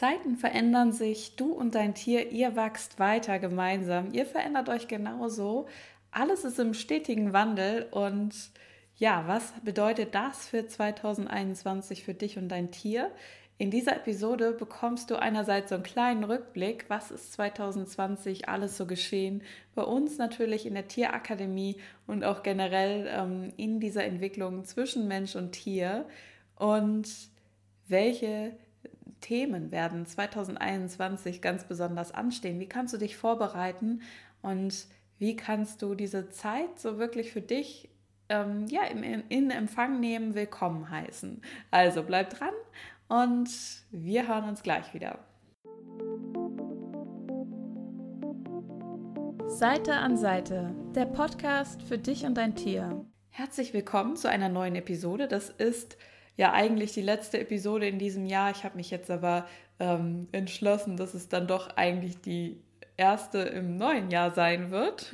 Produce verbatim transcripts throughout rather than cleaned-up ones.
Zeiten verändern sich, du und dein Tier, ihr wächst weiter gemeinsam, ihr verändert euch genauso, alles ist im stetigen Wandel und ja, was bedeutet das für zweitausendeinundzwanzig für dich und dein Tier? In dieser Episode bekommst du einerseits so einen kleinen Rückblick, was ist zweitausendzwanzig alles so geschehen, bei uns natürlich in der Tierakademie und auch generell ähm, in dieser Entwicklung zwischen Mensch und Tier und welche Themen werden zweitausendeinundzwanzig ganz besonders anstehen, wie kannst du dich vorbereiten und wie kannst du diese Zeit so wirklich für dich ähm, ja, in, in Empfang nehmen, willkommen heißen. Also bleib dran. Und wir hören uns gleich wieder. Seite an Seite, der Podcast für dich und dein Tier. Herzlich willkommen zu einer neuen Episode. Das ist ja eigentlich die letzte Episode in diesem Jahr. Ich habe mich jetzt aber ähm, entschlossen, dass es dann doch eigentlich die erste im neuen Jahr sein wird.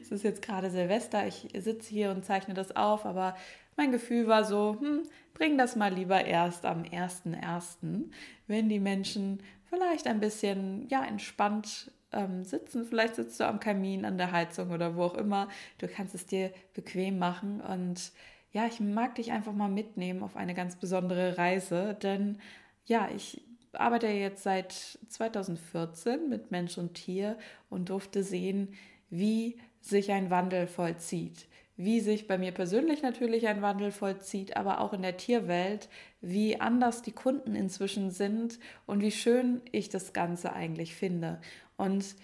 Es ist jetzt gerade Silvester, ich sitze hier und zeichne das auf, aber mein Gefühl war so, hm, bring das mal lieber erst am ersten ersten, wenn die Menschen vielleicht ein bisschen ja, entspannt ähm, sitzen. Vielleicht sitzt du am Kamin, an der Heizung oder wo auch immer. Du kannst es dir bequem machen und ja, ich mag dich einfach mal mitnehmen auf eine ganz besondere Reise, denn ja, ich arbeite jetzt seit zweitausendvierzehn mit Mensch und Tier und durfte sehen, wie sich ein Wandel vollzieht. Wie sich bei mir persönlich natürlich ein Wandel vollzieht, aber auch in der Tierwelt, wie anders die Kunden inzwischen sind und wie schön ich das Ganze eigentlich finde. Und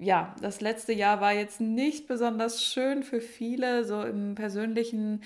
ja, das letzte Jahr war jetzt nicht besonders schön für viele, so im persönlichen,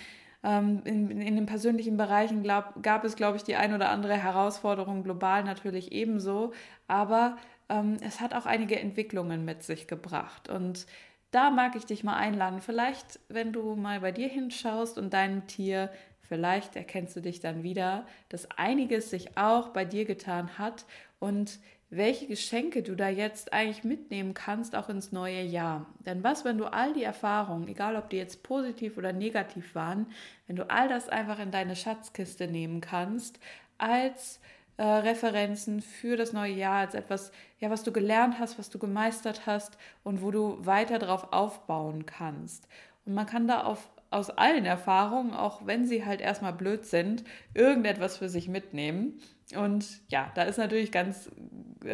ähm, in, in den persönlichen Bereichen glaub, gab es, glaube ich, die ein oder andere Herausforderung, global natürlich ebenso, aber ähm, es hat auch einige Entwicklungen mit sich gebracht und da mag ich dich mal einladen, vielleicht, wenn du mal bei dir hinschaust und deinem Tier, vielleicht erkennst du dich dann wieder, dass einiges sich auch bei dir getan hat und welche Geschenke du da jetzt eigentlich mitnehmen kannst, auch ins neue Jahr. Denn was, wenn du all die Erfahrungen, egal ob die jetzt positiv oder negativ waren, wenn du all das einfach in deine Schatzkiste nehmen kannst, als Äh, Referenzen für das neue Jahr, als etwas, ja, was du gelernt hast, was du gemeistert hast und wo du weiter drauf aufbauen kannst. Und man kann da auf, aus allen Erfahrungen, auch wenn sie halt erstmal blöd sind, irgendetwas für sich mitnehmen. Und ja, da ist natürlich ganz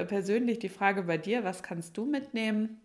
persönlich die Frage bei dir, was kannst du mitnehmen?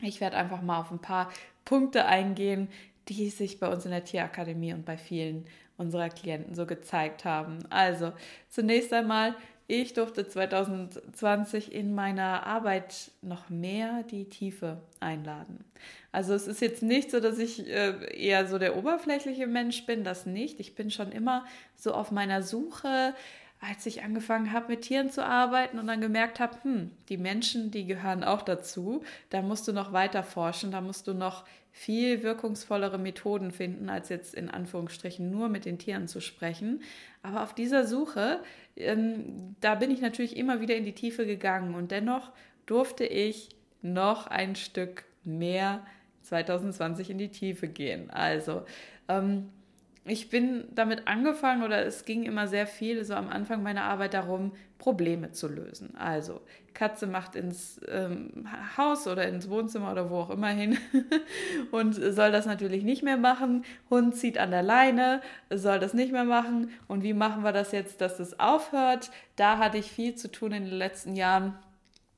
Ich werde einfach mal auf ein paar Punkte eingehen, die sich bei uns in der Tierakademie und bei vielen unserer Klienten so gezeigt haben. Also zunächst einmal, ich durfte zweitausendzwanzig in meiner Arbeit noch mehr die Tiefe einladen. Also es ist jetzt nicht so, dass ich äh, eher so der oberflächliche Mensch bin, das nicht. Ich bin schon immer so auf meiner Suche, als ich angefangen habe, mit Tieren zu arbeiten und dann gemerkt habe, hm, die Menschen, die gehören auch dazu, da musst du noch weiter forschen, da musst du noch viel wirkungsvollere Methoden finden, als jetzt in Anführungsstrichen nur mit den Tieren zu sprechen. Aber auf dieser Suche, ähm, da bin ich natürlich immer wieder in die Tiefe gegangen und dennoch durfte ich noch ein Stück mehr zweitausendzwanzig in die Tiefe gehen. Also, ähm, ich bin damit angefangen oder es ging immer sehr viel so am Anfang meiner Arbeit darum, Probleme zu lösen. Also Katze macht ins ähm, Haus oder ins Wohnzimmer oder wo auch immer hin und soll das natürlich nicht mehr machen. Hund zieht an der Leine, soll das nicht mehr machen. Und wie machen wir das jetzt, dass das aufhört? Da hatte ich viel zu tun in den letzten Jahren.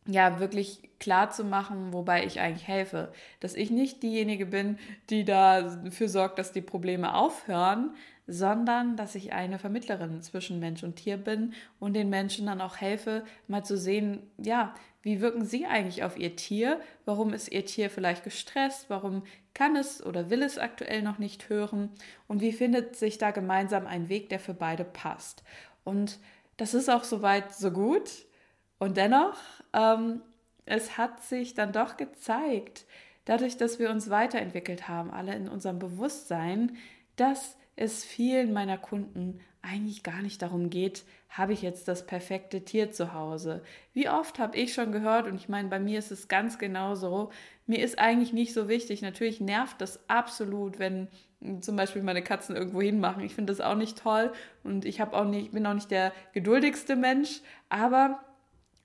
Ja, wirklich klar zu machen, wobei ich eigentlich helfe, dass ich nicht diejenige bin, die dafür sorgt, dass die Probleme aufhören, sondern dass ich eine Vermittlerin zwischen Mensch und Tier bin und den Menschen dann auch helfe, mal zu sehen, ja, wie wirken sie eigentlich auf ihr Tier? Warum ist ihr Tier vielleicht gestresst? Warum kann es oder will es aktuell noch nicht hören? Und wie findet sich da gemeinsam ein Weg, der für beide passt? Und das ist auch soweit so gut. Und dennoch, ähm, es hat sich dann doch gezeigt, dadurch, dass wir uns weiterentwickelt haben, alle in unserem Bewusstsein, dass es vielen meiner Kunden eigentlich gar nicht darum geht, habe ich jetzt das perfekte Tier zu Hause? Wie oft habe ich schon gehört, und ich meine, bei mir ist es ganz genau so, mir ist eigentlich nicht so wichtig, natürlich nervt das absolut, wenn zum Beispiel meine Katzen irgendwo hinmachen. Ich finde das auch nicht toll und ich habe auch nicht, bin auch nicht der geduldigste Mensch, aber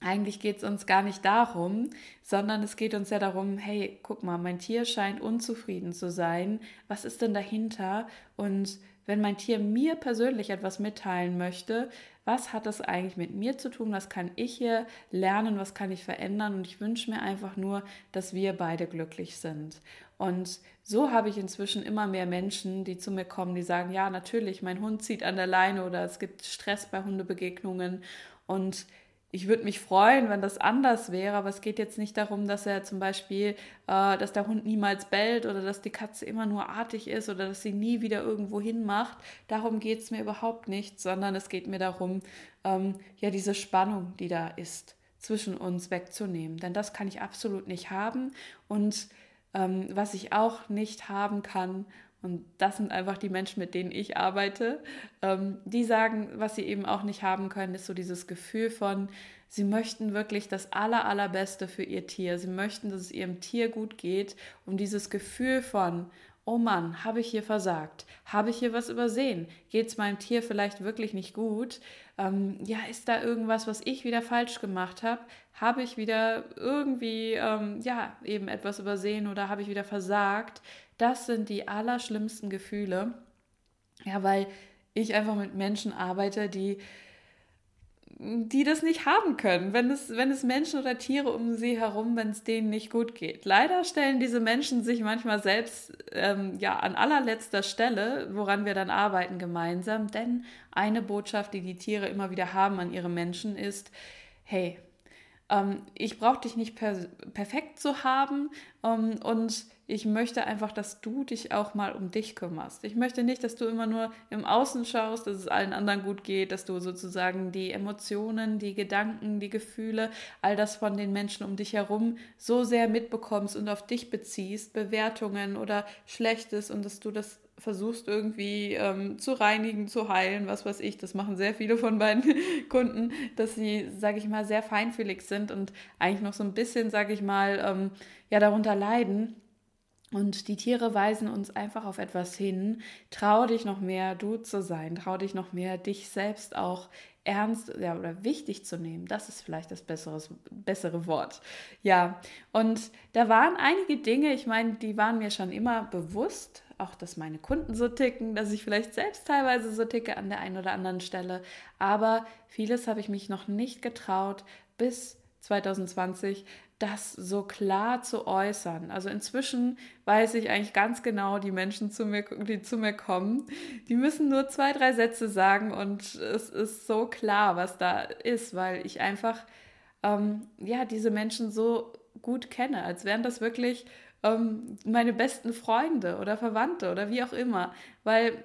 Eigentlich geht es uns gar nicht darum, sondern es geht uns ja darum, hey, guck mal, mein Tier scheint unzufrieden zu sein, was ist denn dahinter? Und wenn mein Tier mir persönlich etwas mitteilen möchte, was hat das eigentlich mit mir zu tun, was kann ich hier lernen, was kann ich verändern? Und ich wünsche mir einfach nur, dass wir beide glücklich sind. Und so habe ich inzwischen immer mehr Menschen, die zu mir kommen, die sagen, ja, natürlich, mein Hund zieht an der Leine oder es gibt Stress bei Hundebegegnungen und ich würde mich freuen, wenn das anders wäre, aber es geht jetzt nicht darum, dass er zum Beispiel, äh, dass der Hund niemals bellt oder dass die Katze immer nur artig ist oder dass sie nie wieder irgendwo hin macht. Darum geht es mir überhaupt nicht, sondern es geht mir darum, ähm, ja diese Spannung, die da ist, zwischen uns wegzunehmen. Denn das kann ich absolut nicht haben und ähm, was ich auch nicht haben kann, und das sind einfach die Menschen, mit denen ich arbeite, ähm, die sagen, was sie eben auch nicht haben können, ist so dieses Gefühl von, sie möchten wirklich das Aller, Allerbeste für ihr Tier. Sie möchten, dass es ihrem Tier gut geht und dieses Gefühl von, oh Mann, habe ich hier versagt? Habe ich hier was übersehen? Geht es meinem Tier vielleicht wirklich nicht gut? Ähm, ja, ist da irgendwas, was ich wieder falsch gemacht habe? Habe ich wieder irgendwie, ähm, ja, eben etwas übersehen oder habe ich wieder versagt? Das sind die allerschlimmsten Gefühle, ja, weil ich einfach mit Menschen arbeite, die, die das nicht haben können, wenn es, wenn es Menschen oder Tiere um sie herum, wenn es denen nicht gut geht. Leider stellen diese Menschen sich manchmal selbst ähm, ja, an allerletzter Stelle, woran wir dann arbeiten gemeinsam, denn eine Botschaft, die die Tiere immer wieder haben an ihre Menschen ist, hey, ähm, ich brauche dich nicht per- perfekt zu haben ähm, und ich möchte einfach, dass du dich auch mal um dich kümmerst. Ich möchte nicht, dass du immer nur im Außen schaust, dass es allen anderen gut geht, dass du sozusagen die Emotionen, die Gedanken, die Gefühle, all das von den Menschen um dich herum so sehr mitbekommst und auf dich beziehst, Bewertungen oder Schlechtes und dass du das versuchst irgendwie ähm, zu reinigen, zu heilen, was weiß ich. Das machen sehr viele von meinen Kunden, dass sie, sage ich mal, sehr feinfühlig sind und eigentlich noch so ein bisschen, sage ich mal, ähm, ja darunter leiden. Und die Tiere weisen uns einfach auf etwas hin. Trau dich noch mehr, du zu sein. Trau dich noch mehr, dich selbst auch ernst ja, oder wichtig zu nehmen. Das ist vielleicht das besseres, bessere Wort. Ja, und da waren einige Dinge, ich meine, die waren mir schon immer bewusst, auch dass meine Kunden so ticken, dass ich vielleicht selbst teilweise so ticke an der einen oder anderen Stelle. Aber vieles habe ich mich noch nicht getraut, bis zwanzig zwanzig das so klar zu äußern. Also inzwischen weiß ich eigentlich ganz genau, die Menschen, zu mir, die zu mir kommen, die müssen nur zwei, drei Sätze sagen und es ist so klar, was da ist, weil ich einfach ähm, ja, diese Menschen so gut kenne, als wären das wirklich ähm, meine besten Freunde oder Verwandte oder wie auch immer, weil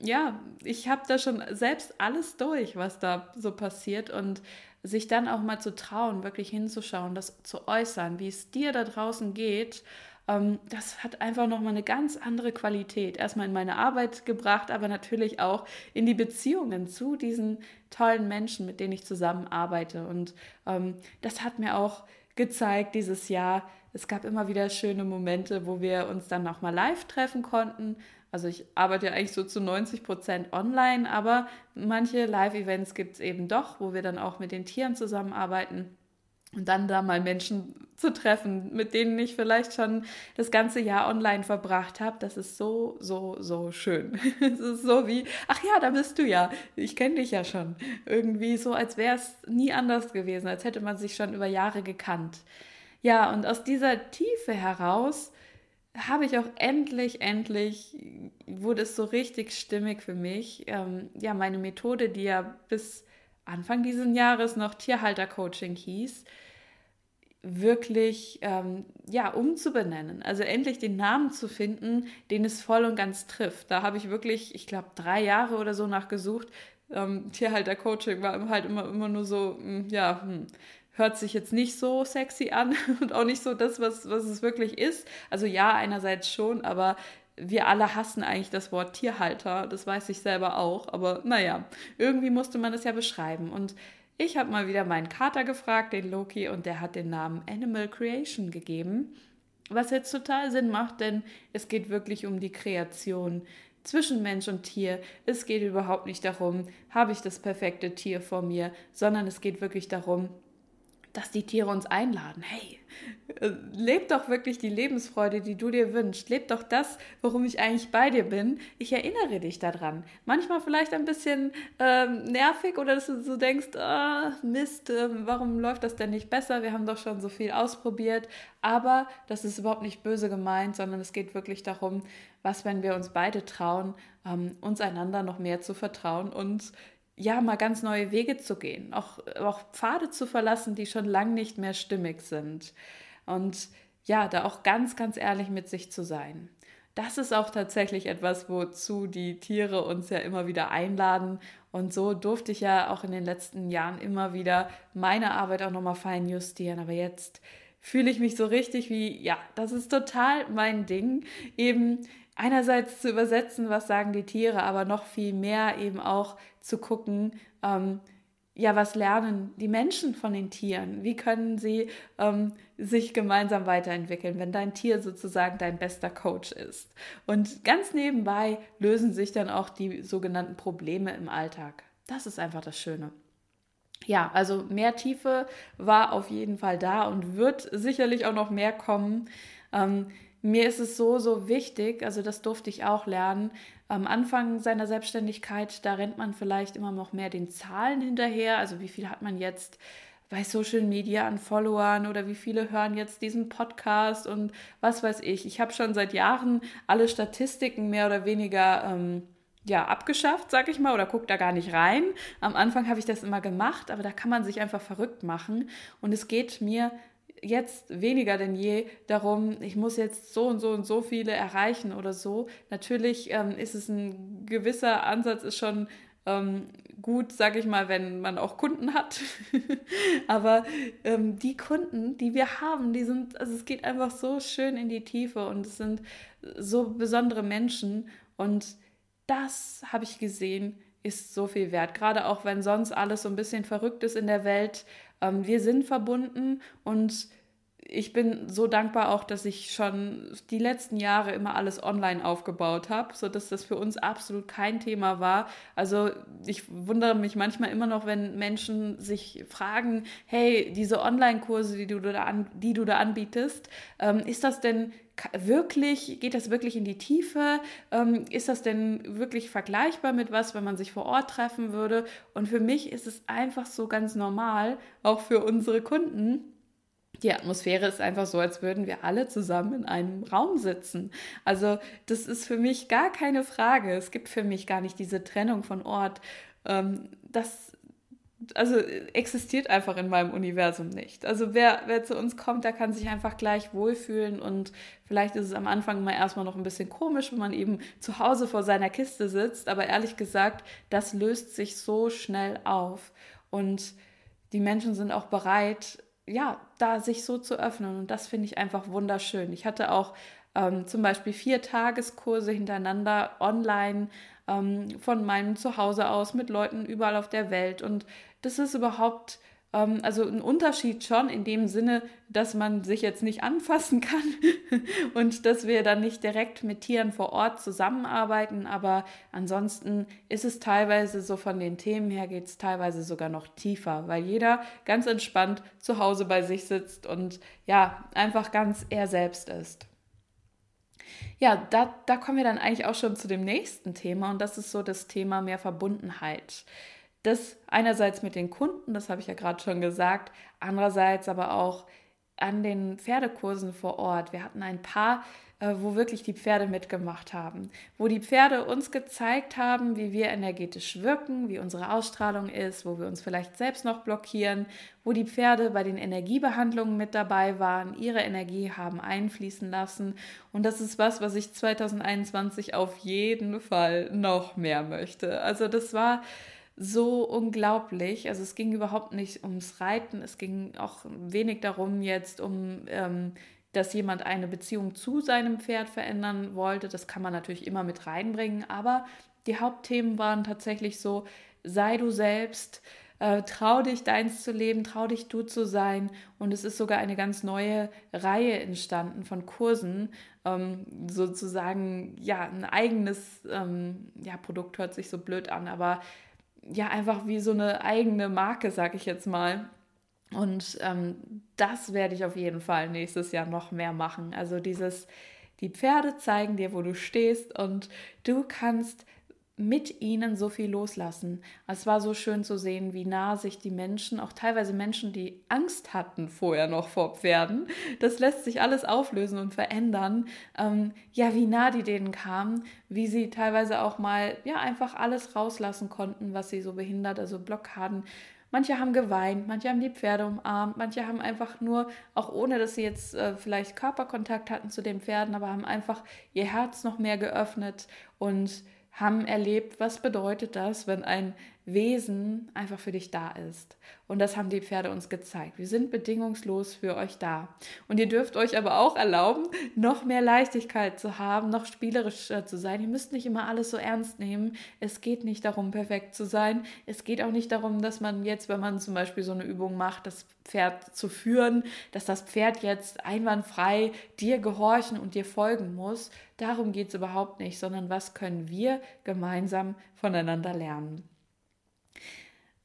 ja, ich habe da schon selbst alles durch, was da so passiert und sich dann auch mal zu trauen, wirklich hinzuschauen, das zu äußern, wie es dir da draußen geht, ähm, das hat einfach nochmal eine ganz andere Qualität. Erstmal in meine Arbeit gebracht, aber natürlich auch in die Beziehungen zu diesen tollen Menschen, mit denen ich zusammen arbeite. Und ähm, das hat mir auch gezeigt dieses Jahr. Es gab immer wieder schöne Momente, wo wir uns dann nochmal live treffen konnten. Also ich arbeite ja eigentlich so zu neunzig Prozent online, aber manche Live-Events gibt es eben doch, wo wir dann auch mit den Tieren zusammenarbeiten und dann da mal Menschen zu treffen, mit denen ich vielleicht schon das ganze Jahr online verbracht habe. Das ist so, so, so schön. Es ist so wie, ach ja, da bist du ja, ich kenne dich ja schon. Irgendwie so, als wäre es nie anders gewesen, als hätte man sich schon über Jahre gekannt. Ja, und aus dieser Tiefe heraus habe ich auch endlich, endlich, wurde es so richtig stimmig für mich. Ähm, ja, meine Methode, die ja bis Anfang dieses Jahres noch Tierhalter-Coaching hieß, wirklich ähm, ja, umzubenennen. Also endlich den Namen zu finden, den es voll und ganz trifft. Da habe ich wirklich, ich glaube, drei Jahre oder so nachgesucht. Ähm, Tierhalter-Coaching war halt immer, immer nur so, ja, hm. Hört sich jetzt nicht so sexy an und auch nicht so das, was, was es wirklich ist. Also ja, einerseits schon, aber wir alle hassen eigentlich das Wort Tierhalter. Das weiß ich selber auch, aber naja, irgendwie musste man es ja beschreiben. Und ich habe mal wieder meinen Kater gefragt, den Loki, und der hat den Namen Animal Creation gegeben, was jetzt total Sinn macht, denn es geht wirklich um die Kreation zwischen Mensch und Tier. Es geht überhaupt nicht darum, habe ich das perfekte Tier vor mir, sondern es geht wirklich darum, dass die Tiere uns einladen. Hey, lebt doch wirklich die Lebensfreude, die du dir wünschst. Lebt doch das, worum ich eigentlich bei dir bin. Ich erinnere dich daran. Manchmal vielleicht ein bisschen ähm, nervig oder dass du so denkst, oh, Mist, ähm, warum läuft das denn nicht besser? Wir haben doch schon so viel ausprobiert. Aber das ist überhaupt nicht böse gemeint, sondern es geht wirklich darum, was, wenn wir uns beide trauen, ähm, uns einander noch mehr zu vertrauen und ja, mal ganz neue Wege zu gehen, auch, auch Pfade zu verlassen, die schon lang nicht mehr stimmig sind. Und ja, da auch ganz, ganz ehrlich mit sich zu sein. Das ist auch tatsächlich etwas, wozu die Tiere uns ja immer wieder einladen. Und so durfte ich ja auch in den letzten Jahren immer wieder meine Arbeit auch nochmal fein justieren. Aber jetzt fühle ich mich so richtig wie, ja, das ist total mein Ding, eben einerseits zu übersetzen, was sagen die Tiere, aber noch viel mehr eben auch zu gucken, ähm, ja, was lernen die Menschen von den Tieren? Wie können sie ähm, sich gemeinsam weiterentwickeln, wenn dein Tier sozusagen dein bester Coach ist? Und ganz nebenbei lösen sich dann auch die sogenannten Probleme im Alltag. Das ist einfach das Schöne. Ja, also mehr Tiefe war auf jeden Fall da und wird sicherlich auch noch mehr kommen. Ähm, Mir ist es so, so wichtig, also das durfte ich auch lernen, am Anfang seiner Selbstständigkeit, da rennt man vielleicht immer noch mehr den Zahlen hinterher, also wie viel hat man jetzt bei Social Media an Followern oder wie viele hören jetzt diesen Podcast und was weiß ich. Ich habe schon seit Jahren alle Statistiken mehr oder weniger ähm, ja, abgeschafft, sag ich mal, oder guck da gar nicht rein. Am Anfang habe ich das immer gemacht, aber da kann man sich einfach verrückt machen und es geht mir jetzt weniger denn je darum, ich muss jetzt so und so und so viele erreichen oder so. Natürlich ähm, ist es ein gewisser Ansatz, ist schon ähm, gut, sage ich mal, wenn man auch Kunden hat. Aber ähm, die Kunden, die wir haben, die sind, also es geht einfach so schön in die Tiefe und es sind so besondere Menschen und das habe ich gesehen, ist so viel wert. Gerade auch, wenn sonst alles so ein bisschen verrückt ist in der Welt. Ähm, wir sind verbunden und ich bin so dankbar auch, dass ich schon die letzten Jahre immer alles online aufgebaut habe, sodass das für uns absolut kein Thema war. Also ich wundere mich manchmal immer noch, wenn Menschen sich fragen, hey, diese Online-Kurse, die du da, an, die du da anbietest, ähm, ist das denn wirklich, geht das wirklich in die Tiefe? Ähm, ist das denn wirklich vergleichbar mit was, wenn man sich vor Ort treffen würde? Und für mich ist es einfach so ganz normal, auch für unsere Kunden. Die Atmosphäre ist einfach so, als würden wir alle zusammen in einem Raum sitzen. Also das ist für mich gar keine Frage. Es gibt für mich gar nicht diese Trennung von Ort. Ähm, das also existiert einfach in meinem Universum nicht. Also wer, wer zu uns kommt, der kann sich einfach gleich wohlfühlen und vielleicht ist es am Anfang mal erstmal noch ein bisschen komisch, wenn man eben zu Hause vor seiner Kiste sitzt, aber ehrlich gesagt, das löst sich so schnell auf und die Menschen sind auch bereit, ja, da sich so zu öffnen und das finde ich einfach wunderschön. Ich hatte auch ähm, zum Beispiel vier Tageskurse hintereinander online ähm, von meinem Zuhause aus mit Leuten überall auf der Welt und das ist überhaupt, ähm, also ein Unterschied schon in dem Sinne, dass man sich jetzt nicht anfassen kann und dass wir dann nicht direkt mit Tieren vor Ort zusammenarbeiten, aber ansonsten ist es teilweise so, von den Themen her geht es teilweise sogar noch tiefer, weil jeder ganz entspannt zu Hause bei sich sitzt und ja, einfach ganz er selbst ist. Ja, da, da kommen wir dann eigentlich auch schon zu dem nächsten Thema und das ist so das Thema mehr Verbundenheit. Das einerseits mit den Kunden, das habe ich ja gerade schon gesagt, andererseits aber auch an den Pferdekursen vor Ort. Wir hatten ein paar, wo wirklich die Pferde mitgemacht haben, wo die Pferde uns gezeigt haben, wie wir energetisch wirken, wie unsere Ausstrahlung ist, wo wir uns vielleicht selbst noch blockieren, wo die Pferde bei den Energiebehandlungen mit dabei waren, ihre Energie haben einfließen lassen und das ist was, was ich zwanzig einundzwanzig auf jeden Fall noch mehr möchte. Also das war so unglaublich, also es ging überhaupt nicht ums Reiten, es ging auch wenig darum jetzt, um ähm, dass jemand eine Beziehung zu seinem Pferd verändern wollte, das kann man natürlich immer mit reinbringen, aber die Hauptthemen waren tatsächlich so, sei du selbst, äh, trau dich deins zu leben, trau dich du zu sein und es ist sogar eine ganz neue Reihe entstanden von Kursen, ähm, sozusagen, ja, ein eigenes ähm, ja, Produkt hört sich so blöd an, aber ja, einfach wie so eine eigene Marke, sag ich jetzt mal, Und ähm, das werde ich auf jeden Fall nächstes Jahr noch mehr machen. Also dieses, die Pferde zeigen dir, wo du stehst und du kannst mit ihnen so viel loslassen. Es war so schön zu sehen, wie nah sich die Menschen, auch teilweise Menschen, die Angst hatten vorher noch vor Pferden, das lässt sich alles auflösen und verändern, ähm, ja, wie nah die denen kamen, wie sie teilweise auch mal, ja, einfach alles rauslassen konnten, was sie so behindert, also Blockaden. Manche haben geweint, manche haben die Pferde umarmt, manche haben einfach nur, auch ohne dass sie jetzt äh, vielleicht Körperkontakt hatten zu den Pferden, aber haben einfach ihr Herz noch mehr geöffnet und haben erlebt, was bedeutet das, wenn ein Wesen einfach für dich da ist. Und das haben die Pferde uns gezeigt. Wir sind bedingungslos für euch da. Und ihr dürft euch aber auch erlauben, noch mehr Leichtigkeit zu haben, noch spielerischer zu sein. Ihr müsst nicht immer alles so ernst nehmen. Es geht nicht darum, perfekt zu sein. Es geht auch nicht darum, dass man jetzt, wenn man zum Beispiel so eine Übung macht, das Pferd zu führen, dass das Pferd jetzt einwandfrei dir gehorchen und dir folgen muss. Darum geht es überhaupt nicht, sondern was können wir gemeinsam voneinander lernen.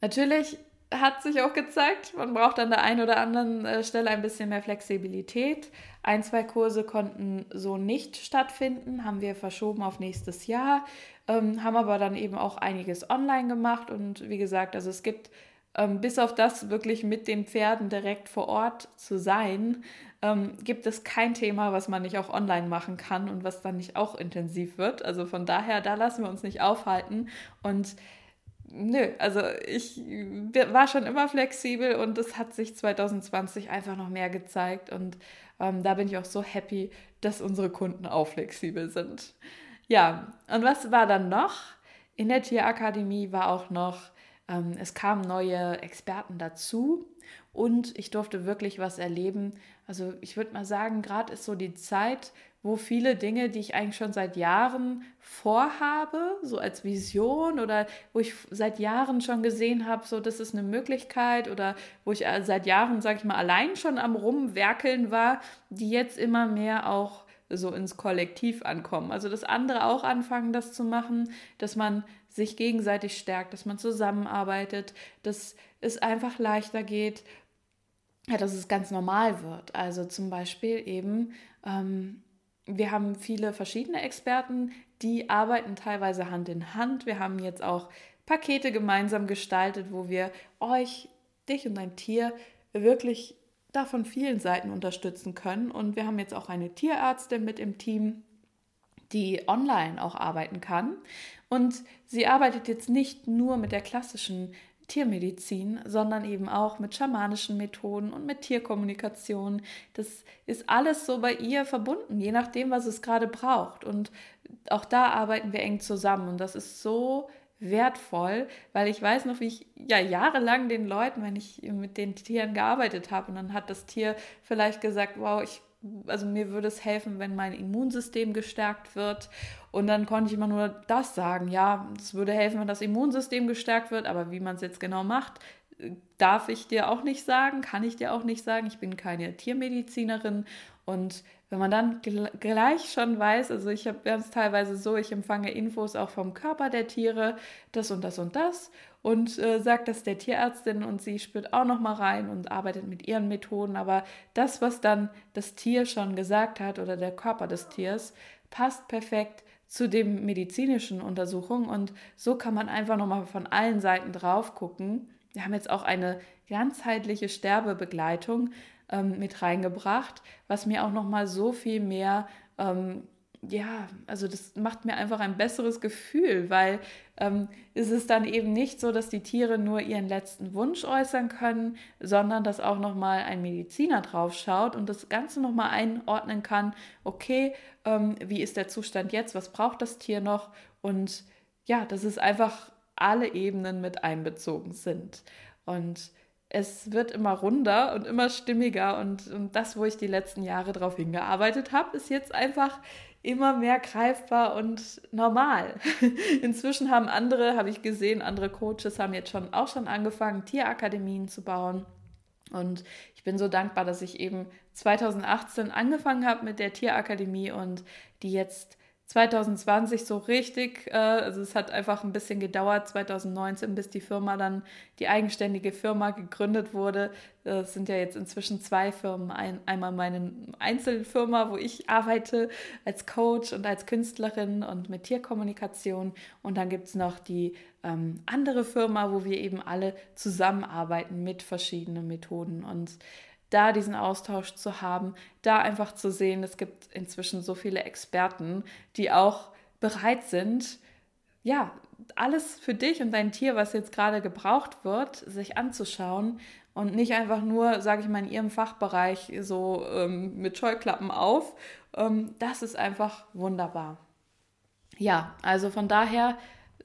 Natürlich hat sich auch gezeigt, man braucht an der einen oder anderen Stelle ein bisschen mehr Flexibilität. Ein, zwei Kurse konnten so nicht stattfinden, haben wir verschoben auf nächstes Jahr, ähm, haben aber dann eben auch einiges online gemacht und wie gesagt, also es gibt ähm, bis auf das wirklich mit den Pferden direkt vor Ort zu sein, ähm, gibt es kein Thema, was man nicht auch online machen kann und was dann nicht auch intensiv wird. Also von daher, da lassen wir uns nicht aufhalten und Nö, also ich war schon immer flexibel und das hat sich zwanzig zwanzig einfach noch mehr gezeigt und ähm, da bin ich auch so happy, dass unsere Kunden auch flexibel sind. Ja, und was war dann noch? In der Tierakademie war auch noch, ähm, es kamen neue Experten dazu und ich durfte wirklich was erleben. Also ich würde mal sagen, gerade ist so die Zeit, wo viele Dinge, die ich eigentlich schon seit Jahren vorhabe, so als Vision oder wo ich seit Jahren schon gesehen habe, so das ist eine Möglichkeit oder wo ich seit Jahren, sag ich mal, allein schon am Rumwerkeln war, die jetzt immer mehr auch so ins Kollektiv ankommen. Also dass andere auch anfangen, das zu machen, dass man sich gegenseitig stärkt, dass man zusammenarbeitet, dass es einfach leichter geht, ja, dass es ganz normal wird. Also zum Beispiel eben, ähm, wir haben viele verschiedene Experten, die arbeiten teilweise Hand in Hand. Wir haben jetzt auch Pakete gemeinsam gestaltet, wo wir euch, dich und dein Tier wirklich da von vielen Seiten unterstützen können. Und wir haben jetzt auch eine Tierärztin mit im Team, die online auch arbeiten kann. Und sie arbeitet jetzt nicht nur mit der klassischen Tiermedizin, sondern eben auch mit schamanischen Methoden und mit Tierkommunikation. Das ist alles so bei ihr verbunden, je nachdem, was es gerade braucht. Und auch da arbeiten wir eng zusammen und das ist so wertvoll, weil ich weiß noch, wie ich ja jahrelang den Leuten, wenn ich mit den Tieren gearbeitet habe und dann hat das Tier vielleicht gesagt, wow, ich also mir würde es helfen, wenn mein Immunsystem gestärkt wird. Und dann konnte ich immer nur das sagen. Ja, es würde helfen, wenn das Immunsystem gestärkt wird. Aber wie man es jetzt genau macht, darf ich dir auch nicht sagen, kann ich dir auch nicht sagen. Ich bin keine Tiermedizinerin. Und wenn man dann gl- gleich schon weiß, also ich habe es teilweise so, ich empfange Infos auch vom Körper der Tiere, das und das und das. Und äh, sagt das der Tierärztin und sie spürt auch nochmal rein und arbeitet mit ihren Methoden. Aber das, was dann das Tier schon gesagt hat oder der Körper des Tiers, passt perfekt zu den medizinischen Untersuchungen. Und so kann man einfach nochmal von allen Seiten drauf gucken. Wir haben jetzt auch eine ganzheitliche Sterbebegleitung ähm, mit reingebracht, was mir auch nochmal so viel mehr ähm, ja, also das macht mir einfach ein besseres Gefühl, weil ähm, es ist dann eben nicht so, dass die Tiere nur ihren letzten Wunsch äußern können, sondern dass auch nochmal ein Mediziner drauf schaut und das Ganze nochmal einordnen kann, okay, ähm, wie ist der Zustand jetzt, was braucht das Tier noch und ja, dass es einfach alle Ebenen mit einbezogen sind und es wird immer runder und immer stimmiger und, und das, wo ich die letzten Jahre drauf hingearbeitet habe, ist jetzt einfach immer mehr greifbar und normal. Inzwischen haben andere, habe ich gesehen, andere Coaches haben jetzt schon auch schon angefangen, Tierakademien zu bauen. Und ich bin so dankbar, dass ich eben zwanzig achtzehn angefangen habe mit der Tierakademie und die jetzt zwanzig zwanzig so richtig, äh, also es hat einfach ein bisschen gedauert, zwanzig neunzehn, bis die Firma dann, die eigenständige Firma gegründet wurde. Es sind ja jetzt inzwischen zwei Firmen, ein, einmal meine Einzelfirma, wo ich arbeite als Coach und als Künstlerin und mit Tierkommunikation, und dann gibt es noch die ähm, andere Firma, wo wir eben alle zusammenarbeiten mit verschiedenen Methoden, und da diesen Austausch zu haben, da einfach zu sehen, es gibt inzwischen so viele Experten, die auch bereit sind, ja, alles für dich und dein Tier, was jetzt gerade gebraucht wird, sich anzuschauen und nicht einfach nur, sage ich mal, in ihrem Fachbereich so ähm, mit Scheuklappen auf. Ähm, das ist einfach wunderbar. Ja, also von daher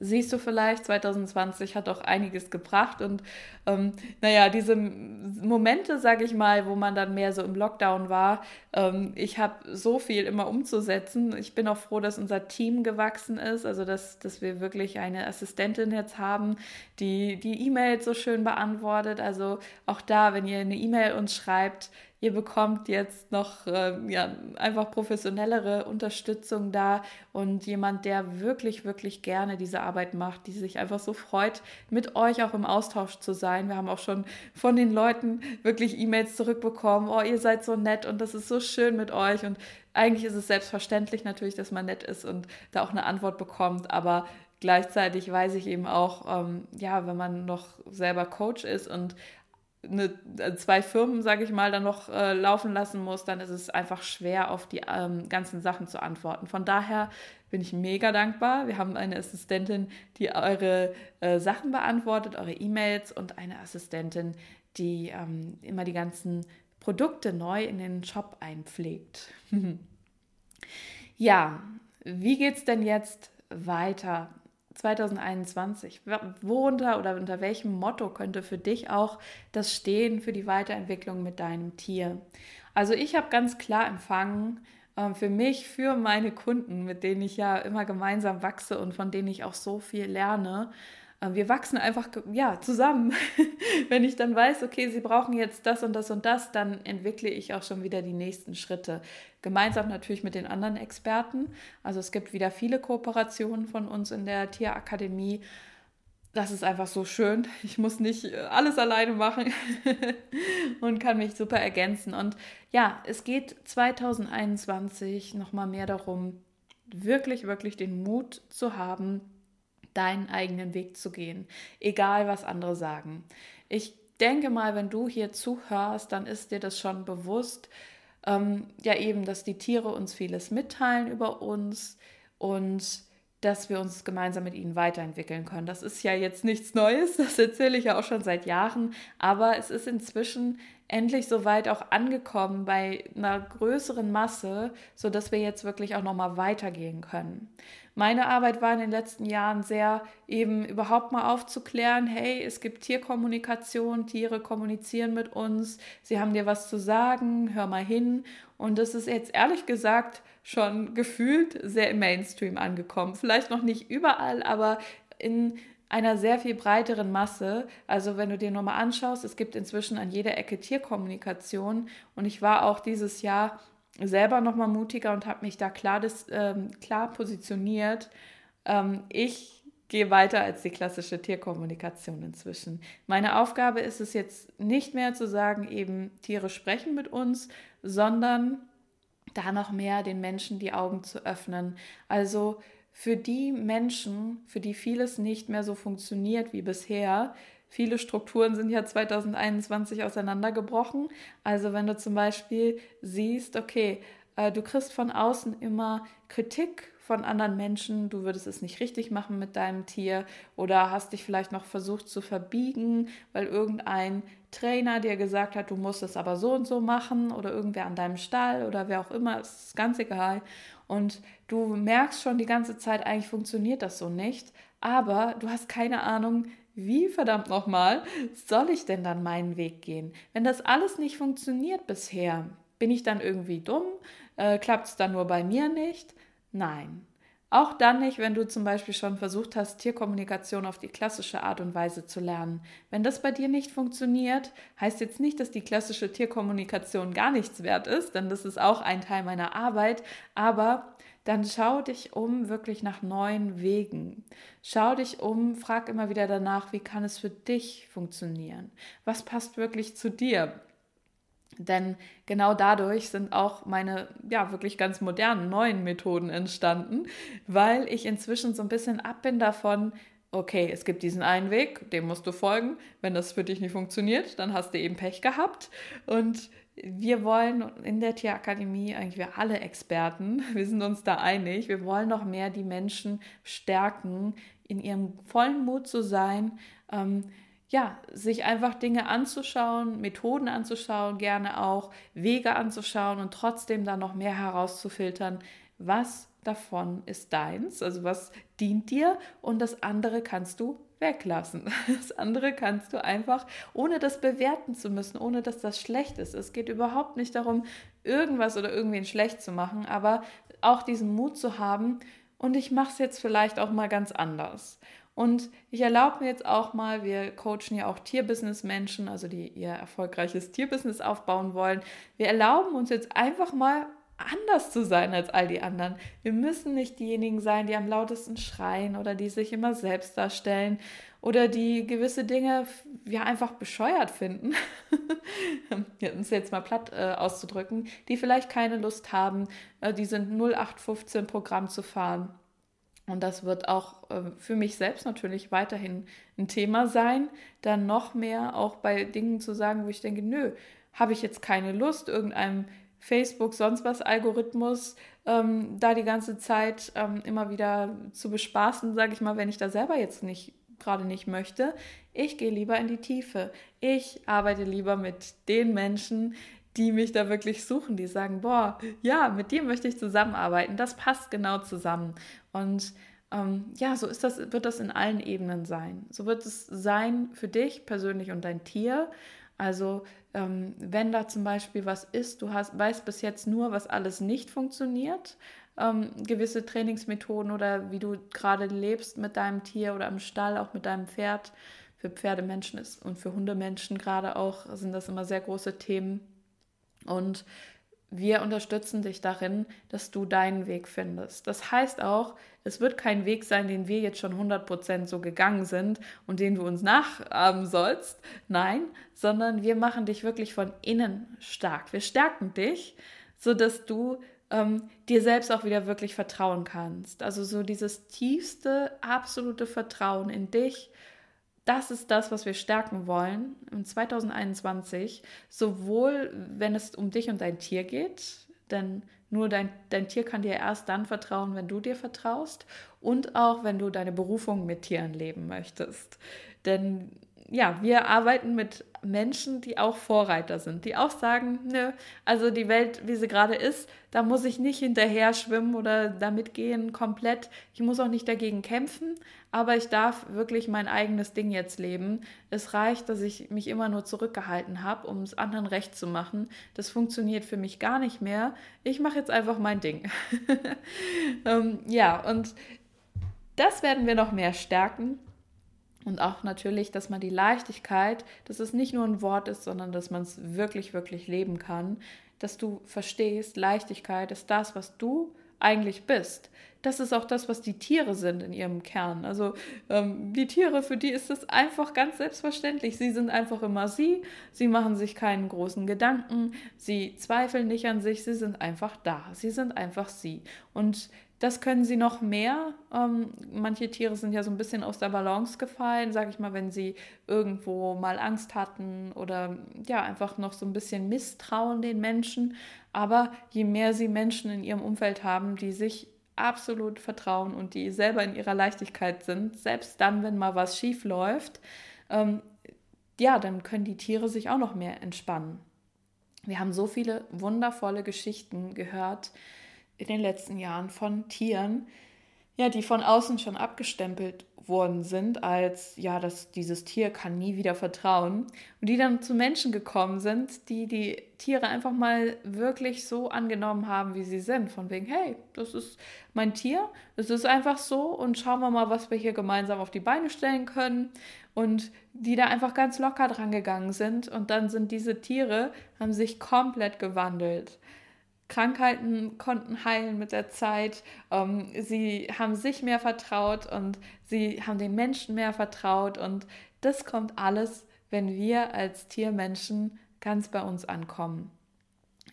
siehst du vielleicht, zwanzig zwanzig hat auch einiges gebracht, und ähm, naja, diese Momente, sage ich mal, wo man dann mehr so im Lockdown war, ähm, ich habe so viel immer umzusetzen. Ich bin auch froh, dass unser Team gewachsen ist, also dass, dass wir wirklich eine Assistentin jetzt haben, die die E-Mails so schön beantwortet. Also auch da, wenn ihr eine E-Mail uns schreibt, ihr bekommt jetzt noch äh, ja, einfach professionellere Unterstützung da, und jemand, der wirklich, wirklich gerne diese Arbeit macht, die sich einfach so freut, mit euch auch im Austausch zu sein. Wir haben auch schon von den Leuten wirklich E-Mails zurückbekommen. Oh, ihr seid so nett und das ist so schön mit euch. Und eigentlich ist es selbstverständlich natürlich, dass man nett ist und da auch eine Antwort bekommt, aber gleichzeitig weiß ich eben auch, ähm, ja, wenn man noch selber Coach ist und Eine, zwei Firmen, sage ich mal, dann noch äh, laufen lassen muss, dann ist es einfach schwer, auf die ähm, ganzen Sachen zu antworten. Von daher bin ich mega dankbar. Wir haben eine Assistentin, die eure äh, Sachen beantwortet, eure E-Mails, und eine Assistentin, die ähm, immer die ganzen Produkte neu in den Shop einpflegt. Ja, wie geht's denn jetzt weiter? zwanzig einundzwanzig, worunter oder unter welchem Motto könnte für dich auch das stehen für die Weiterentwicklung mit deinem Tier? Also ich habe ganz klar empfangen, äh, für mich, für meine Kunden, mit denen ich ja immer gemeinsam wachse und von denen ich auch so viel lerne, äh, wir wachsen einfach ja, zusammen. Wenn ich dann weiß, okay, sie brauchen jetzt das und das und das, dann entwickle ich auch schon wieder die nächsten Schritte. Gemeinsam natürlich mit den anderen Experten. Also es gibt wieder viele Kooperationen von uns in der Tierakademie. Das ist einfach so schön. Ich muss nicht alles alleine machen und kann mich super ergänzen. Und ja, es geht zwanzig einundzwanzig nochmal mehr darum, wirklich, wirklich den Mut zu haben, deinen eigenen Weg zu gehen. Egal, was andere sagen. Ich denke mal, wenn du hier zuhörst, dann ist dir das schon bewusst, Ähm, ja eben, dass die Tiere uns vieles mitteilen über uns und dass wir uns gemeinsam mit ihnen weiterentwickeln können. Das ist ja jetzt nichts Neues, das erzähle ich ja auch schon seit Jahren, aber es ist inzwischen endlich soweit auch angekommen bei einer größeren Masse, sodass wir jetzt wirklich auch nochmal weitergehen können. Meine Arbeit war in den letzten Jahren sehr eben überhaupt mal aufzuklären, hey, es gibt Tierkommunikation, Tiere kommunizieren mit uns, sie haben dir was zu sagen, hör mal hin. Und das ist jetzt ehrlich gesagt schon gefühlt sehr im Mainstream angekommen. Vielleicht noch nicht überall, aber in einer sehr viel breiteren Masse. Also wenn du dir nochmal anschaust, es gibt inzwischen an jeder Ecke Tierkommunikation, und ich war auch dieses Jahr selber nochmal mutiger und habe mich da klar, das, ähm, klar positioniert. Ähm, ich gehe weiter als die klassische Tierkommunikation inzwischen. Meine Aufgabe ist es jetzt nicht mehr zu sagen, eben Tiere sprechen mit uns, sondern da noch mehr den Menschen die Augen zu öffnen. Also für die Menschen, für die vieles nicht mehr so funktioniert wie bisher. Viele Strukturen sind ja zwanzig einundzwanzig auseinandergebrochen. Also wenn du zum Beispiel siehst, okay, du kriegst von außen immer Kritik von anderen Menschen, du würdest es nicht richtig machen mit deinem Tier oder hast dich vielleicht noch versucht zu verbiegen, weil irgendein Trainer dir gesagt hat, du musst es aber so und so machen, oder irgendwer an deinem Stall oder wer auch immer, ist ganz egal. Und du merkst schon die ganze Zeit, eigentlich funktioniert das so nicht, aber du hast keine Ahnung, wie verdammt nochmal soll ich denn dann meinen Weg gehen? Wenn das alles nicht funktioniert bisher, bin ich dann irgendwie dumm? Äh, klappt es dann nur bei mir nicht? Nein, Auch dann nicht, wenn du zum Beispiel schon versucht hast, Tierkommunikation auf die klassische Art und Weise zu lernen. Wenn das bei dir nicht funktioniert, heißt jetzt nicht, dass die klassische Tierkommunikation gar nichts wert ist, denn das ist auch ein Teil meiner Arbeit, aber dann schau dich um wirklich nach neuen Wegen. Schau dich um, frag immer wieder danach, wie kann es für dich funktionieren? Was passt wirklich zu dir? Denn genau dadurch sind auch meine, ja, wirklich ganz modernen, neuen Methoden entstanden, weil ich inzwischen so ein bisschen ab bin davon, okay, es gibt diesen einen Weg, dem musst du folgen. Wenn das für dich nicht funktioniert, dann hast du eben Pech gehabt. Und wir wollen in der Tierakademie, eigentlich wir alle Experten, wir sind uns da einig, wir wollen noch mehr die Menschen stärken, in ihrem vollen Mut zu sein, ähm, ja, sich einfach Dinge anzuschauen, Methoden anzuschauen, gerne auch Wege anzuschauen und trotzdem dann noch mehr herauszufiltern, was davon ist deins, also was dient dir und das andere kannst du weglassen. Das andere kannst du einfach, ohne das bewerten zu müssen, ohne dass das schlecht ist. Es geht überhaupt nicht darum, irgendwas oder irgendwen schlecht zu machen, aber auch diesen Mut zu haben und ich mache es jetzt vielleicht auch mal ganz anders. Und ich erlaube mir jetzt auch mal, wir coachen ja auch Tierbusiness-Menschen, also die ihr erfolgreiches Tierbusiness aufbauen wollen. Wir erlauben uns jetzt einfach mal anders zu sein als all die anderen. Wir müssen nicht diejenigen sein, die am lautesten schreien oder die sich immer selbst darstellen oder die gewisse Dinge ja einfach bescheuert finden, um es jetzt mal platt äh, auszudrücken, die vielleicht keine Lust haben, äh, die sind null acht fünfzehn Programm zu fahren. Und das wird auch äh, für mich selbst natürlich weiterhin ein Thema sein, dann noch mehr auch bei Dingen zu sagen, wo ich denke, nö, habe ich jetzt keine Lust, irgendeinem Facebook, sonst was, Algorithmus, ähm, da die ganze Zeit ähm, immer wieder zu bespaßen, sage ich mal, wenn ich da selber jetzt nicht gerade nicht möchte. Ich gehe lieber in die Tiefe. Ich arbeite lieber mit den Menschen, die mich da wirklich suchen, die sagen, boah, ja, mit dir möchte ich zusammenarbeiten, das passt genau zusammen. Und ähm, ja, so ist das, wird das in allen Ebenen sein. So wird es sein für dich persönlich und dein Tier. Also ähm, wenn da zum Beispiel was ist, du hast, weißt bis jetzt nur, was alles nicht funktioniert, ähm, gewisse Trainingsmethoden oder wie du gerade lebst mit deinem Tier oder im Stall, auch mit deinem Pferd. Für Pferdemenschen ist und für Hundemenschen gerade auch sind das immer sehr große Themen. Und wir unterstützen dich darin, dass du deinen Weg findest. Das heißt auch, es wird kein Weg sein, den wir jetzt schon hundert Prozent so gegangen sind und den du uns nachahmen sollst. Nein, sondern wir machen dich wirklich von innen stark. Wir stärken dich, sodass du ähm, dir selbst auch wieder wirklich vertrauen kannst. Also so dieses tiefste, absolute Vertrauen in dich. Das ist das, was wir stärken wollen in zwanzig einundzwanzig, sowohl wenn es um dich und dein Tier geht, denn nur dein, dein Tier kann dir erst dann vertrauen, wenn du dir vertraust und auch, wenn du deine Berufung mit Tieren leben möchtest. Denn ja, wir arbeiten mit Menschen, die auch Vorreiter sind, die auch sagen, nö, also die Welt, wie sie gerade ist, da muss ich nicht hinterher schwimmen oder damit gehen komplett. Ich muss auch nicht dagegen kämpfen, aber ich darf wirklich mein eigenes Ding jetzt leben. Es reicht, dass ich mich immer nur zurückgehalten habe, um es anderen recht zu machen. Das funktioniert für mich gar nicht mehr. Ich mache jetzt einfach mein Ding. ähm, ja, und das werden wir noch mehr stärken. Und auch natürlich, dass man die Leichtigkeit, dass es nicht nur ein Wort ist, sondern dass man es wirklich, wirklich leben kann, dass du verstehst, Leichtigkeit ist das, was du eigentlich bist. Das ist auch das, was die Tiere sind in ihrem Kern. Also ähm, die Tiere, für die ist das einfach ganz selbstverständlich. Sie sind einfach immer sie, sie machen sich keinen großen Gedanken, sie zweifeln nicht an sich, sie sind einfach da, sie sind einfach sie. Und das können sie noch mehr. Ähm, manche Tiere sind ja so ein bisschen aus der Balance gefallen, sage ich mal, wenn sie irgendwo mal Angst hatten oder ja einfach noch so ein bisschen misstrauen den Menschen. Aber je mehr sie Menschen in ihrem Umfeld haben, die sich absolut vertrauen und die selber in ihrer Leichtigkeit sind, selbst dann, wenn mal was schief läuft, ähm, ja, dann können die Tiere sich auch noch mehr entspannen. Wir haben so viele wundervolle Geschichten gehört in den letzten Jahren von Tieren, ja, die von außen schon abgestempelt worden sind als, ja, dass dieses Tier kann nie wieder vertrauen, und die dann zu Menschen gekommen sind, die die Tiere einfach mal wirklich so angenommen haben, wie sie sind, von wegen, hey, das ist mein Tier, das ist einfach so, und schauen wir mal, was wir hier gemeinsam auf die Beine stellen können, und die da einfach ganz locker dran gegangen sind, und dann sind diese Tiere, haben sich komplett gewandelt. Krankheiten konnten heilen mit der Zeit, ähm, sie haben sich mehr vertraut und sie haben den Menschen mehr vertraut, und das kommt alles, wenn wir als Tiermenschen ganz bei uns ankommen.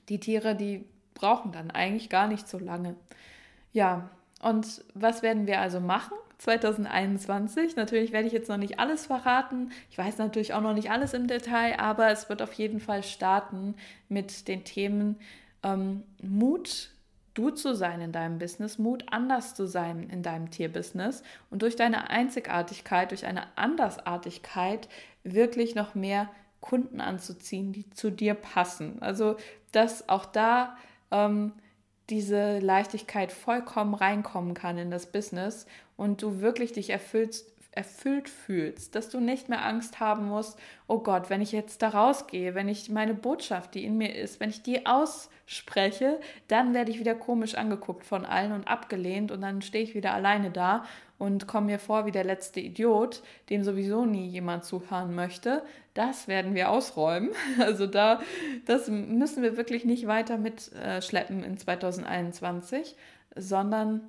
Die Tiere, die brauchen dann eigentlich gar nicht so lange. Ja, und was werden wir also machen? zwanzig einundzwanzig. Natürlich werde ich jetzt noch nicht alles verraten. Ich weiß natürlich auch noch nicht alles im Detail, aber es wird auf jeden Fall starten mit den Themen, Ähm, Mut, du zu sein in deinem Business, Mut, anders zu sein in deinem Tierbusiness und durch deine Einzigartigkeit, durch eine Andersartigkeit wirklich noch mehr Kunden anzuziehen, die zu dir passen. Also, dass auch da ähm, diese Leichtigkeit vollkommen reinkommen kann in das Business und du wirklich dich erfüllst, erfüllt fühlst, dass du nicht mehr Angst haben musst, oh Gott, wenn ich jetzt da rausgehe, wenn ich meine Botschaft, die in mir ist, wenn ich die ausspreche, dann werde ich wieder komisch angeguckt von allen und abgelehnt und dann stehe ich wieder alleine da und komme mir vor wie der letzte Idiot, dem sowieso nie jemand zuhören möchte. Das werden wir ausräumen. Also da, das müssen wir wirklich nicht weiter mitschleppen in zwanzig einundzwanzig, sondern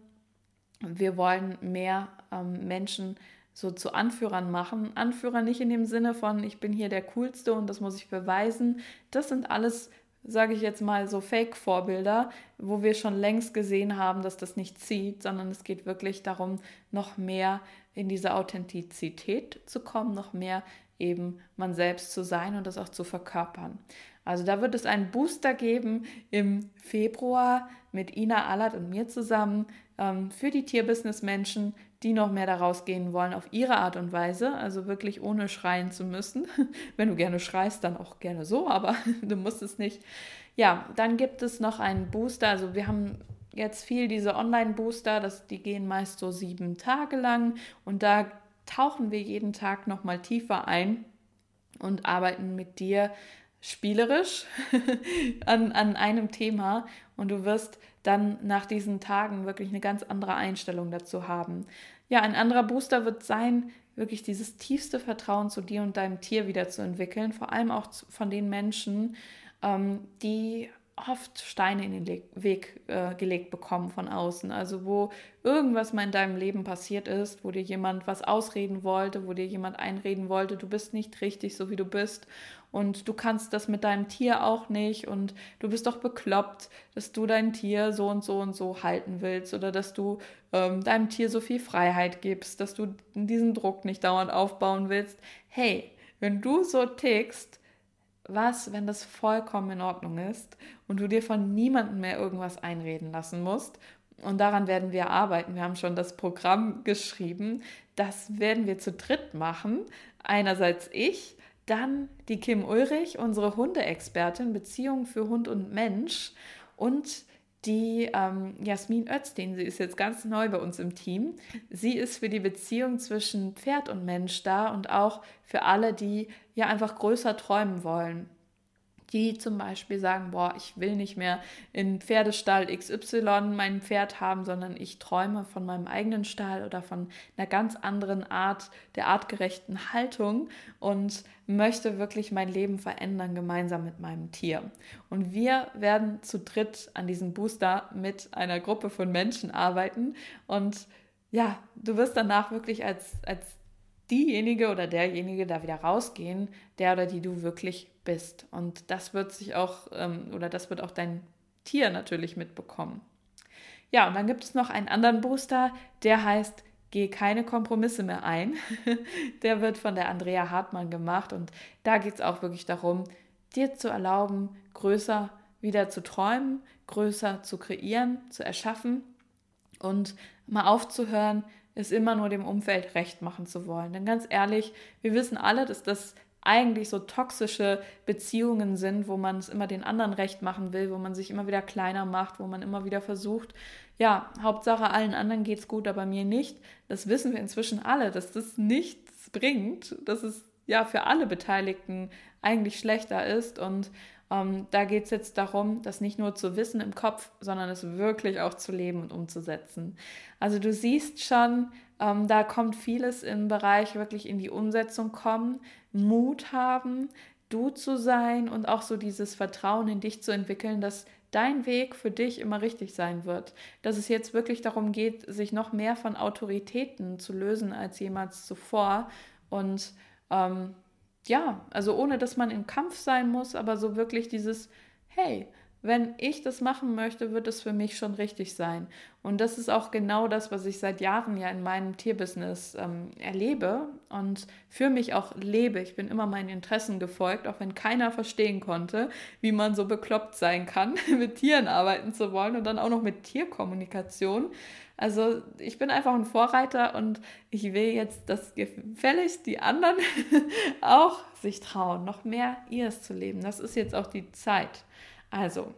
wir wollen mehr ähm, Menschen so zu Anführern machen. Anführer nicht in dem Sinne von, ich bin hier der Coolste und das muss ich beweisen. Das sind alles, sage ich jetzt mal, so Fake-Vorbilder, wo wir schon längst gesehen haben, dass das nicht zieht, sondern es geht wirklich darum, noch mehr in diese Authentizität zu kommen, noch mehr eben man selbst zu sein und das auch zu verkörpern. Also da wird es einen Booster geben im Februar mit Ina Allert und mir zusammen ähm, für die Tierbusiness-Menschen, die noch mehr daraus gehen wollen auf ihre Art und Weise, also wirklich ohne schreien zu müssen. Wenn du gerne schreist, dann auch gerne so, aber du musst es nicht. Ja, dann gibt es noch einen Booster, also wir haben jetzt viel diese Online-Booster, das, die gehen meist so sieben Tage lang und da tauchen wir jeden Tag nochmal tiefer ein und arbeiten mit dir spielerisch an, an einem Thema und du wirst dann nach diesen Tagen wirklich eine ganz andere Einstellung dazu haben. Ja, ein anderer Booster wird sein, wirklich dieses tiefste Vertrauen zu dir und deinem Tier wieder zu entwickeln, vor allem auch von den Menschen, ähm, die oft Steine in den Weg äh, gelegt bekommen von außen, also wo irgendwas mal in deinem Leben passiert ist, wo dir jemand was ausreden wollte, wo dir jemand einreden wollte, du bist nicht richtig, so wie du bist und du kannst das mit deinem Tier auch nicht und du bist doch bekloppt, dass du dein Tier so und so und so halten willst oder dass du ähm, deinem Tier so viel Freiheit gibst, dass du diesen Druck nicht dauernd aufbauen willst. Hey, wenn du so tickst, was, wenn das vollkommen in Ordnung ist und du dir von niemandem mehr irgendwas einreden lassen musst? Und daran werden wir arbeiten. Wir haben schon das Programm geschrieben. Das werden wir zu dritt machen. Einerseits ich, dann die Kim Ulrich, unsere Hundeexpertin, Beziehung für Hund und Mensch und die ähm, Jasmin Öztin, sie ist jetzt ganz neu bei uns im Team. Sie ist für die Beziehung zwischen Pferd und Mensch da und auch für alle, die ja einfach größer träumen wollen. Die zum Beispiel sagen, boah, ich will nicht mehr in Pferdestall X Y mein Pferd haben, sondern ich träume von meinem eigenen Stall oder von einer ganz anderen Art der artgerechten Haltung und möchte wirklich mein Leben verändern, gemeinsam mit meinem Tier. Und wir werden zu dritt an diesem Booster mit einer Gruppe von Menschen arbeiten und ja, du wirst danach wirklich als, als diejenige oder derjenige da wieder rausgehen, der oder die du wirklich bist. Und das wird sich auch, ähm, oder das wird auch dein Tier natürlich mitbekommen. Ja, und dann gibt es noch einen anderen Booster, der heißt, geh keine Kompromisse mehr ein. Der wird von der Andrea Hartmann gemacht und da geht es auch wirklich darum, dir zu erlauben, größer wieder zu träumen, größer zu kreieren, zu erschaffen und mal aufzuhören, es immer nur dem Umfeld recht machen zu wollen. Denn ganz ehrlich, wir wissen alle, dass das eigentlich so toxische Beziehungen sind, wo man es immer den anderen recht machen will, wo man sich immer wieder kleiner macht, wo man immer wieder versucht, ja, Hauptsache allen anderen geht's gut, aber mir nicht. Das wissen wir inzwischen alle, dass das nichts bringt, dass es ja für alle Beteiligten eigentlich schlechter ist. Und ähm, da geht es jetzt darum, das nicht nur zu wissen im Kopf, sondern es wirklich auch zu leben und umzusetzen. Also du siehst schon, ähm, da kommt vieles im Bereich wirklich in die Umsetzung kommen, Mut haben, du zu sein und auch so dieses Vertrauen in dich zu entwickeln, dass dein Weg für dich immer richtig sein wird. Dass es jetzt wirklich darum geht, sich noch mehr von Autoritäten zu lösen als jemals zuvor. Und ähm, ja, also ohne, dass man im Kampf sein muss, aber so wirklich dieses, hey, wenn ich das machen möchte, wird es für mich schon richtig sein. Und das ist auch genau das, was ich seit Jahren ja in meinem Tierbusiness ähm, erlebe und für mich auch lebe. Ich bin immer meinen Interessen gefolgt, auch wenn keiner verstehen konnte, wie man so bekloppt sein kann, mit Tieren arbeiten zu wollen und dann auch noch mit Tierkommunikation. Also ich bin einfach ein Vorreiter und ich will jetzt, dass gefälligst die anderen auch sich trauen, noch mehr ihres zu leben. Das ist jetzt auch die Zeit. Also,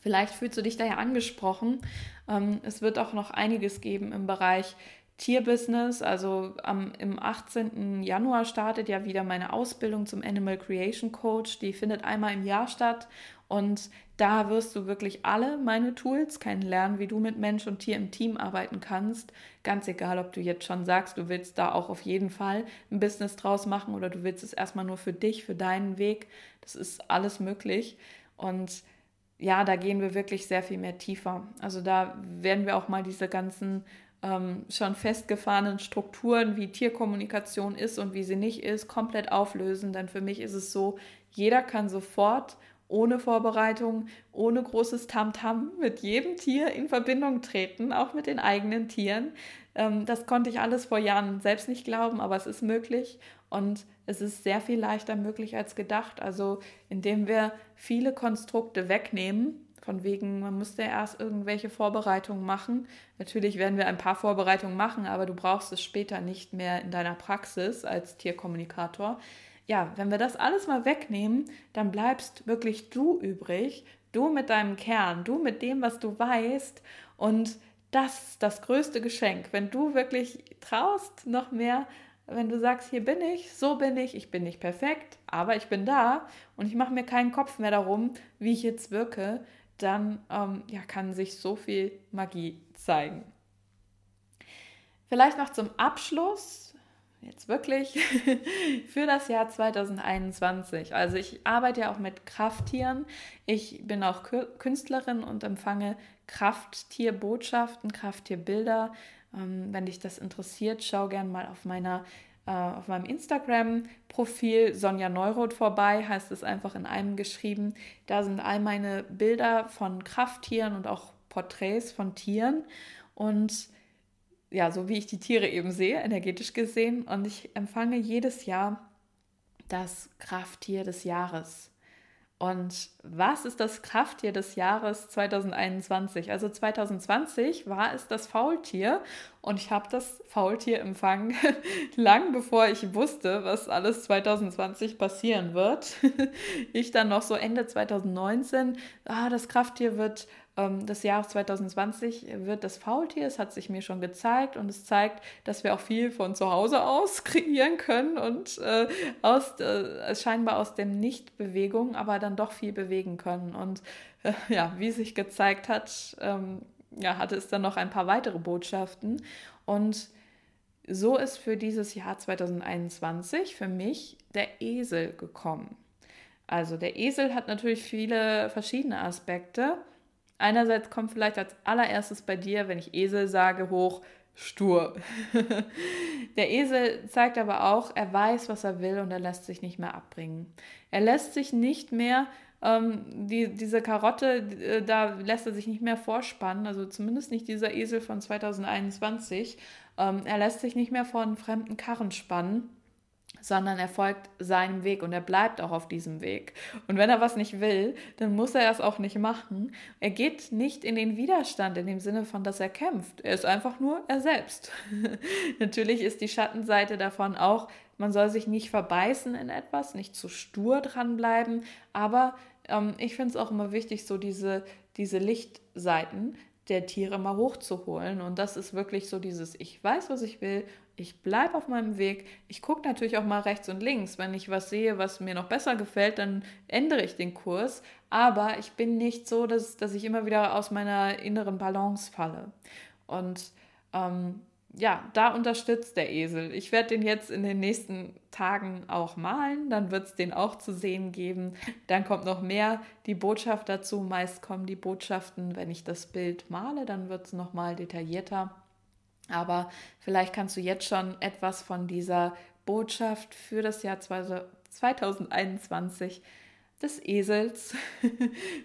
vielleicht fühlst du dich da ja angesprochen. Ähm, es wird auch noch einiges geben im Bereich Tierbusiness. Also am, im achtzehnten Januar startet ja wieder meine Ausbildung zum Animal Creation Coach. Die findet einmal im Jahr statt. Und da wirst du wirklich alle meine Tools kennenlernen, wie du mit Mensch und Tier im Team arbeiten kannst. Ganz egal, ob du jetzt schon sagst, du willst da auch auf jeden Fall ein Business draus machen oder du willst es erstmal nur für dich, für deinen Weg. Das ist alles möglich. Und ja, da gehen wir wirklich sehr viel mehr tiefer. Also da werden wir auch mal diese ganzen ähm, schon festgefahrenen Strukturen, wie Tierkommunikation ist und wie sie nicht ist, komplett auflösen. Denn für mich ist es so, jeder kann sofort ohne Vorbereitung, ohne großes Tamtam mit jedem Tier in Verbindung treten, auch mit den eigenen Tieren. Ähm, das konnte ich alles vor Jahren selbst nicht glauben, aber es ist möglich. Und es ist sehr viel leichter möglich als gedacht, also indem wir viele Konstrukte wegnehmen, von wegen, man müsste erst irgendwelche Vorbereitungen machen. Natürlich werden wir ein paar Vorbereitungen machen, aber du brauchst es später nicht mehr in deiner Praxis als Tierkommunikator. Ja, wenn wir das alles mal wegnehmen, dann bleibst wirklich du übrig, du mit deinem Kern, du mit dem, was du weißt, und das ist das größte Geschenk, wenn du wirklich traust, noch mehr. Wenn du sagst, hier bin ich, so bin ich, ich bin nicht perfekt, aber ich bin da und ich mache mir keinen Kopf mehr darum, wie ich jetzt wirke, dann ähm, ja, kann sich so viel Magie zeigen. Vielleicht noch zum Abschluss, jetzt wirklich, für das Jahr zweitausendeinundzwanzig. Also ich arbeite ja auch mit Krafttieren, ich bin auch Künstlerin und empfange Krafttierbotschaften, Krafttierbilder. Wenn dich das interessiert, schau gerne mal auf, meiner, äh, auf meinem Instagram-Profil Sonja Neuroth vorbei, heißt es einfach in einem geschrieben. Da sind all meine Bilder von Krafttieren und auch Porträts von Tieren und ja, so wie ich die Tiere eben sehe, energetisch gesehen. Und ich empfange jedes Jahr das Krafttier des Jahres. Und was ist das Krafttier des Jahres zweitausendeinundzwanzig? Also zweitausendzwanzig war es das Faultier und ich habe das Faultier empfangen, lang bevor ich wusste, was alles zweitausendzwanzig passieren wird. Ich dann noch so Ende zweitausendneunzehn, ah, das Krafttier wird, ähm, des Jahres zweitausendzwanzig wird das Faultier, es hat sich mir schon gezeigt und es zeigt, dass wir auch viel von zu Hause aus kreieren können und äh, aus, äh, scheinbar aus dem Nicht-Bewegung, aber dann doch viel bewegen können. Und äh, ja, wie sich gezeigt hat, ähm, ja, hatte es dann noch ein paar weitere Botschaften. Und so ist für dieses Jahr zweitausendeinundzwanzig für mich der Esel gekommen. Also der Esel hat natürlich viele verschiedene Aspekte. Einerseits kommt vielleicht als allererstes bei dir, wenn ich Esel sage, hoch, stur. Der Esel zeigt aber auch, er weiß, was er will und er lässt sich nicht mehr abbringen. Er lässt sich nicht mehr Die, diese Karotte, da lässt er sich nicht mehr vorspannen, also zumindest nicht dieser Esel von zweitausendeinundzwanzig. Er lässt sich nicht mehr vor einen fremden Karren spannen. sondern er folgt seinem Weg und er bleibt auch auf diesem Weg. Und wenn er was nicht will, dann muss er es auch nicht machen. Er geht nicht in den Widerstand in dem Sinne von, dass er kämpft. Er ist einfach nur er selbst. Natürlich ist die Schattenseite davon auch, man soll sich nicht verbeißen in etwas, nicht zu stur dranbleiben, aber ähm, ich finde es auch immer wichtig, so diese, diese Lichtseiten der Tiere mal hochzuholen. Und das ist wirklich so dieses, ich weiß, was ich will, ich bleibe auf meinem Weg, ich gucke natürlich auch mal rechts und links. Wenn ich was sehe, was mir noch besser gefällt, dann ändere ich den Kurs. Aber ich bin nicht so, dass, dass ich immer wieder aus meiner inneren Balance falle. Und ähm, ja, da unterstützt der Esel. Ich werde den jetzt in den nächsten Tagen auch malen, dann wird es den auch zu sehen geben. Dann kommt noch mehr die Botschaft dazu. Meist kommen die Botschaften, wenn ich das Bild male, dann wird es nochmal detaillierter. Aber vielleicht kannst du jetzt schon etwas von dieser Botschaft für das Jahr zwanzig einundzwanzig des Esels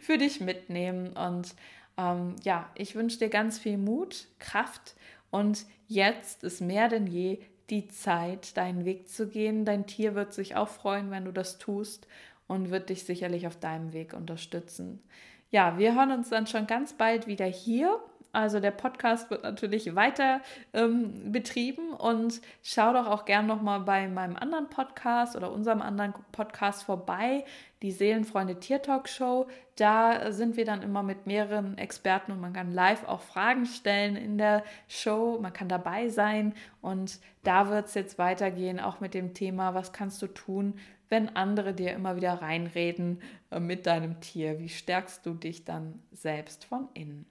für dich mitnehmen. Und ähm, ja, ich wünsche dir ganz viel Mut, Kraft. Und jetzt ist mehr denn je die Zeit, deinen Weg zu gehen. Dein Tier wird sich auch freuen, wenn du das tust und wird dich sicherlich auf deinem Weg unterstützen. Ja, wir hören uns dann schon ganz bald wieder hier. Also der Podcast wird natürlich weiter ähm, betrieben und schau doch auch gern nochmal bei meinem anderen Podcast oder unserem anderen Podcast vorbei, die Seelenfreunde Tier Talk Show. Da sind wir dann immer mit mehreren Experten und man kann live auch Fragen stellen in der Show, man kann dabei sein und da wird es jetzt weitergehen, auch mit dem Thema, was kannst du tun, wenn andere dir immer wieder reinreden äh, mit deinem Tier, wie stärkst du dich dann selbst von innen?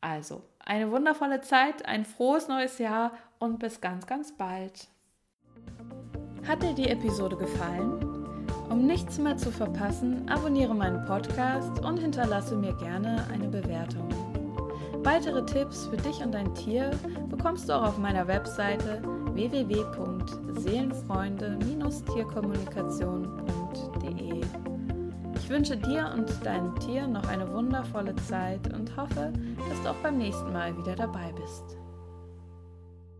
Also, eine wundervolle Zeit, ein frohes neues Jahr und bis ganz, ganz bald. Hat dir die Episode gefallen? Um nichts mehr zu verpassen, abonniere meinen Podcast und hinterlasse mir gerne eine Bewertung. Weitere Tipps für dich und dein Tier bekommst du auch auf meiner Webseite w w w punkt seelenfreunde Bindestrich tierkommunikation punkt de. Ich wünsche dir und deinem Tier noch eine wundervolle Zeit und hoffe, dass du auch beim nächsten Mal wieder dabei bist.